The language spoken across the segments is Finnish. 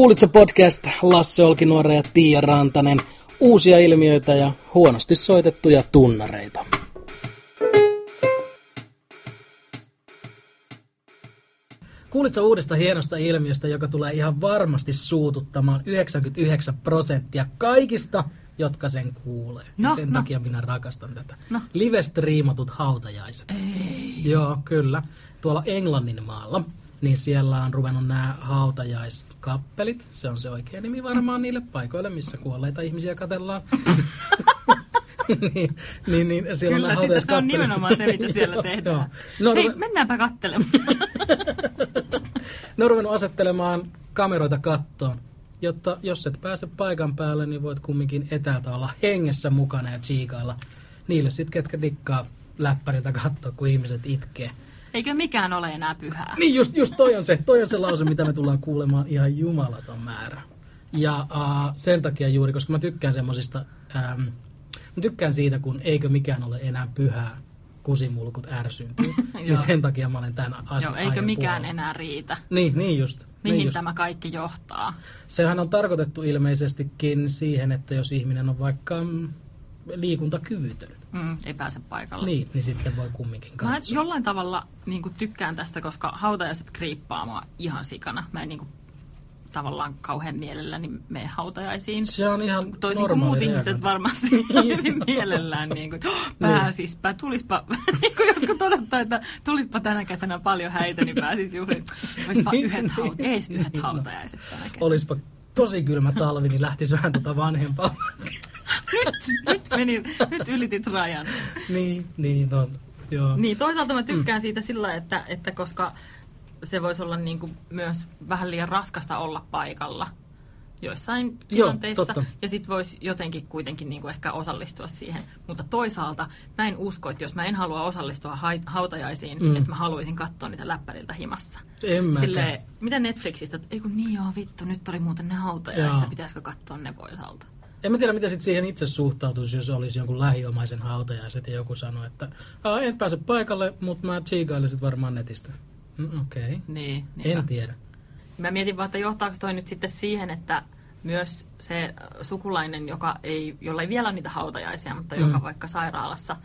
Kuulitsa podcast, Lasse Olki Nuore ja Tiia Rantanen. Uusia ilmiöitä ja huonosti soitettuja tunnareita. Kuulitsa uudesta hienosta ilmiöstä, joka tulee ihan varmasti suututtamaan 99% kaikista, jotka sen kuulee. No, sen takia minä rakastan tätä. No. Live-striimatut hautajaiset. Ei. Joo, kyllä. Tuolla Englannin maalla. Niin siellä on ruvennut nämä hautajaiskappelit. Se on se oikea nimi varmaan niille paikoille, missä kuolleita ihmisiä katellaan. niin, siellä kyllä, on sitten se on nimenomaan se, mitä siellä tehdään. No, hei, mennäänpä kattelemaan. Ne on ruvennut asettelemaan kameroita kattoon, jotta jos et pääse paikan päälle, niin voit kumminkin etäältä olla hengessä mukana ja tsiikailla. Niille sitten, ketkä dikkaa läppäriltä kattoa, kun ihmiset itkee. Eikö mikään ole enää pyhää? Niin, just toi on se lause, mitä me tullaan kuulemaan ihan jumalaton määrä. Ja sen takia juuri, koska mä tykkään semmosista, mä tykkään siitä, kun eikö mikään ole enää pyhää, kusimulkut ärsyntyy. Niin sen takia mä olen tämän asian aion eikö mikään puolella. Enää riitä. Niin just. Mihin tämä kaikki johtaa? Sehän on tarkoitettu ilmeisestikin siihen, että jos ihminen on vaikka liikuntakyvytön. Ei pääse paikalle. Niin sitten voi kumminkin katsoa. Mä jollain tavalla niin tykkään tästä, koska hautajaiset kriippaa mua ihan sikana. Mä en niin tavallaan kauhean mielelläni mene hautajaisiin. Se on ihan toisin kuin muut ihmiset varmasti hyvin mielellään. Niin kuin, pääsispä, tulispa, niin kuin jotkut todottaa, että tulispa tänä kesänä paljon häitä, niin pääsis juuri. Olispa yhdet hautajaiset tänä kesänä. Olispa tosi kylmä talvi, niin lähtisi vähän vanhempaa. Nyt ylitit rajan. Niin on. Joo. Niin, toisaalta mä tykkään siitä sillä, että koska se voisi olla niin kuin myös vähän liian raskasta olla paikalla joissain tilanteissa. Joo, ja sit voisi jotenkin kuitenkin niin kuin ehkä osallistua siihen. Mutta toisaalta mä en usko, että jos mä en halua osallistua hautajaisiin, että mä haluaisin katsoa niitä läppäriltä himassa. Silleen, mitä Netflixistä, että ei kun niin joo vittu, nyt oli muuten ne hautajaista, pitäisikö katsoa ne poisalta? En mä tiedä, mitä sit siihen itse suhtautuisi, jos olisi jonkun lähiomaisen hautajaiset ja joku sanoi, että en pääse paikalle, mutta mä tsiikailisit varmaan netistä. Okei. Niin, en tiedä. Mä mietin vaan, että johtaako toi nyt sitten siihen, että myös se sukulainen, jolla ei vielä ole niitä hautajaisia, mutta joka vaikka sairaalassa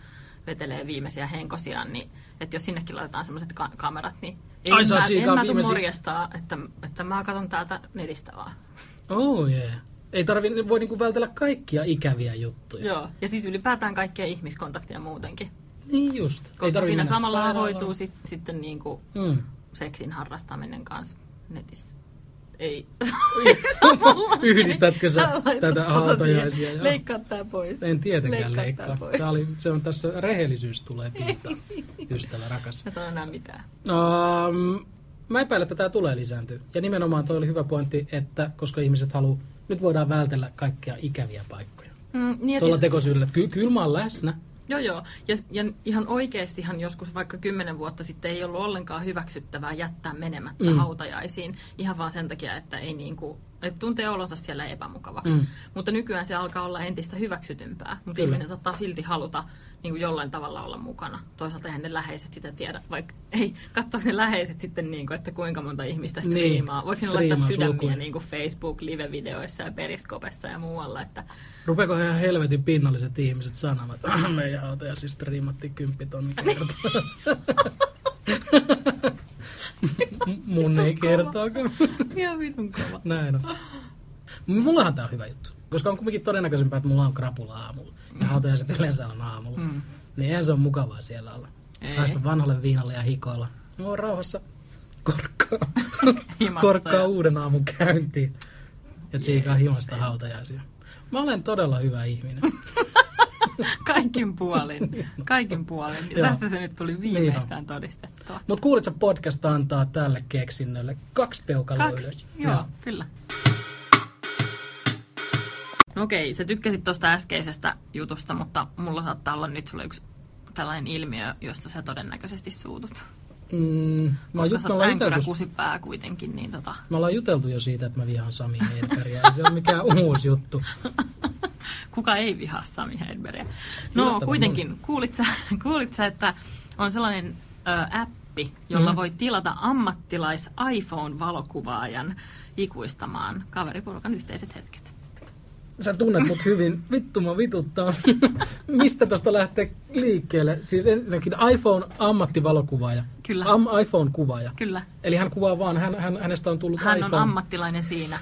vetelee viimeisiä henkosiaan, niin että jos sinnekin laitetaan semmoiset kamerat, niin en mä tuu morjestaa, että mä katson täältä netistä vaan. Oh yeah. Ei voi niinku vältellä kaikkia ikäviä juttuja. Joo, ja siis ylipäätään kaikkia ihmiskontakteja muutenkin. Niin just. Koska siinä samalla hoituu sitten niinku seksin harrastaminen kanssa netissä. Ei. Yhdistätkö sä tätä hautajaisia? Leikkaa tää pois. En tietenkään leikkaa. Se on tässä rehellisyys tulee pintaan, ystävä rakas. Mä sanon enää mitään. Mä epäilen, että tää tulee lisääntyä. Ja nimenomaan toi oli hyvä pointti, että koska ihmiset haluaa. Nyt voidaan vältellä kaikkia ikäviä paikkoja. Niin tuolla siis tekosyllä, että kyllä mä oon läsnä. Joo. Ja ihan oikeastihan joskus vaikka 10 vuotta sitten ei ollut ollenkaan hyväksyttävää jättää menemättä hautajaisiin. Ihan vaan sen takia, että ei niinku, että tuntee olonsa siellä epämukavaksi. Mutta nykyään se alkaa olla entistä hyväksytympää. Mutta ihminen saattaa silti haluta niinku jollain tavalla olla mukana. Toisaalta eihän ne läheiset sitä tiedä. Vaikka ei, katsoako ne läheiset sitten, niinku, että kuinka monta ihmistä striimaa? Niin. Voiko ne laittaa sydämiä niinku Facebook-live-videoissa ja Periscopessa ja muualla? Että rupeako ihan helvetin pinnalliset ihmiset sanomaan, että meidän hautajaisia siis striimattiin 10 000 kertaa. Mun ei kertaakaan. Ihan vitun kova. Näin on. Mullahan tää on hyvä juttu. Koska on kuitenkin todennäköisempää, että mulla on krapula aamulla. Ja hautajaiset yleensä on aamulla. Niin eihän se on mukavaa siellä olla. Haista vanhalle viinalle ja hikoilla. Mä oon rauhassa. Korkkaa uuden aamun käyntiin. Ja tsiikaa himasta hautajaisia. Mä olen todella hyvä ihminen. Kaikin puolin. Tässä se nyt tuli viimeistään niin todistettua. Mutta Kuulitsa podcast antaa tälle keksinnölle 2 peukaloa ylös. Joo, kyllä. Okei, sä tykkäsit tuosta äskeisestä jutusta, mutta mulla saattaa olla nyt sulle yksi tällainen ilmiö, josta sä todennäköisesti suutut. Koska sä oot änkyrä kusipää kuitenkin. Niin Me ollaan juteltu jo siitä, että mä vihaan Sami Heerperia. Se on mikään uusi juttu. Kuka ei vihaa Sami Hedbergiä? No kuitenkin, kuulit sä, että on sellainen appi, jolla voi tilata ammattilais iPhone-valokuvaajan ikuistamaan kaveriporukan yhteiset hetket. Sä tunnet mut hyvin. Vittu, mä vituttaa. Mistä tosta lähtee liikkeelle? Siis ensinnäkin iPhone-ammattivalokuvaaja. Kyllä. iPhone-kuvaaja. Kyllä. Eli hän kuvaa vaan, hänestä on tullut iPhone. Hän on ammattilainen siinä.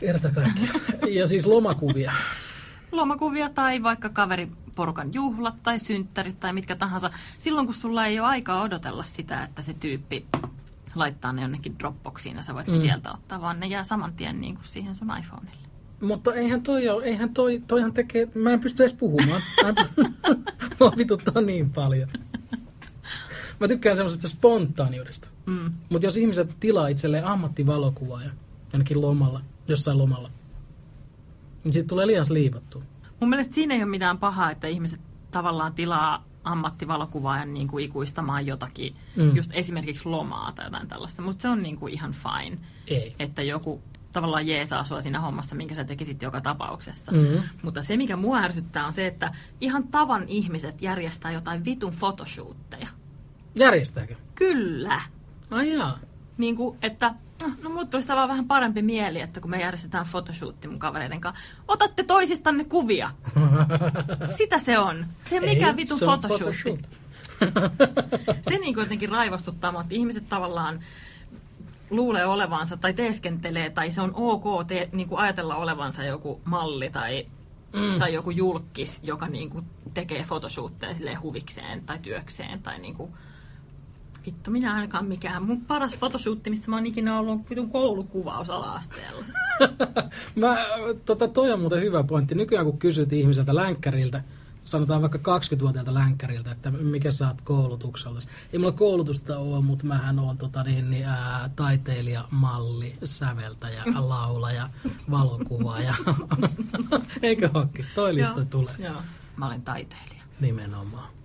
Kerta kaikkiaan. Ja siis lomakuvia. Lomakuvia tai vaikka kaveriporukan juhlat tai synttärit tai mitkä tahansa. Silloin kun sulla ei ole aikaa odotella sitä, että se tyyppi laittaa ne jonnekin Dropboxiin ja sä voit sieltä ottaa, vaan ne jää saman tien niin kuin siihen sun iPhonelle. Mutta eihän toihan tekee, mä en pysty edes puhumaan. Mä vituttaa niin paljon. Mä tykkään semmoisesta spontaaniudesta. Mutta jos ihmiset tilaa itselleen ammattivalokuvaaja jonnekin lomalla, jossain lomalla, niin siitä tulee liian liipattua. Mun mielestä siinä ei ole mitään pahaa, että ihmiset tavallaan tilaa ammattivalokuvaajan niin kuin ikuistamaan jotakin, just esimerkiksi lomaa tai jotain tällaista. Musta se on niin kuin ihan fine, että joku tavallaan jeesaa sua siinä hommassa, minkä sä tekisit joka tapauksessa. Mutta se, mikä mua ärsyttää, on se, että ihan tavan ihmiset järjestää jotain vitun photoshootteja. Järjestääkö? Kyllä. Ai jaa. Niin kuin, että no mut tulisi tavallaan vähän parempi mieli, että kun me järjestetään photoshooti mun kavereiden kanssa. Otatte toisistanne kuvia. Sitä se on. Se mikä vitun photoshooti. Se niin kuin jotenkin raivostuttaa, mutta ihmiset tavallaan luulee olevansa tai teeskentelee tai se on ok niin kuin ajatella olevansa joku malli tai joku julkkis, joka niin kuin tekee photoshootteja silleen huvikseen tai työkseen tai niin kuin vittu, minä ainakaan mikään. Mun paras photoshooti, mistä mä oon ikinä ollut, on vitun koulukuvaus ala-asteella. Toi on muuten hyvä pointti. Nykyään kun kysyt ihmiseltä länkkäriltä, sanotaan vaikka 20-vuotiaalta länkkäriltä, että mikä sä oot koulutuksellesi. Ei mulla koulutusta ole, mutta mähän oon taiteilija, malli, säveltäjä, laulaja, valokuvaaja. Eikö ookin? Toi lista tulee. Joo. Mä olen taiteilija. Nimenomaan.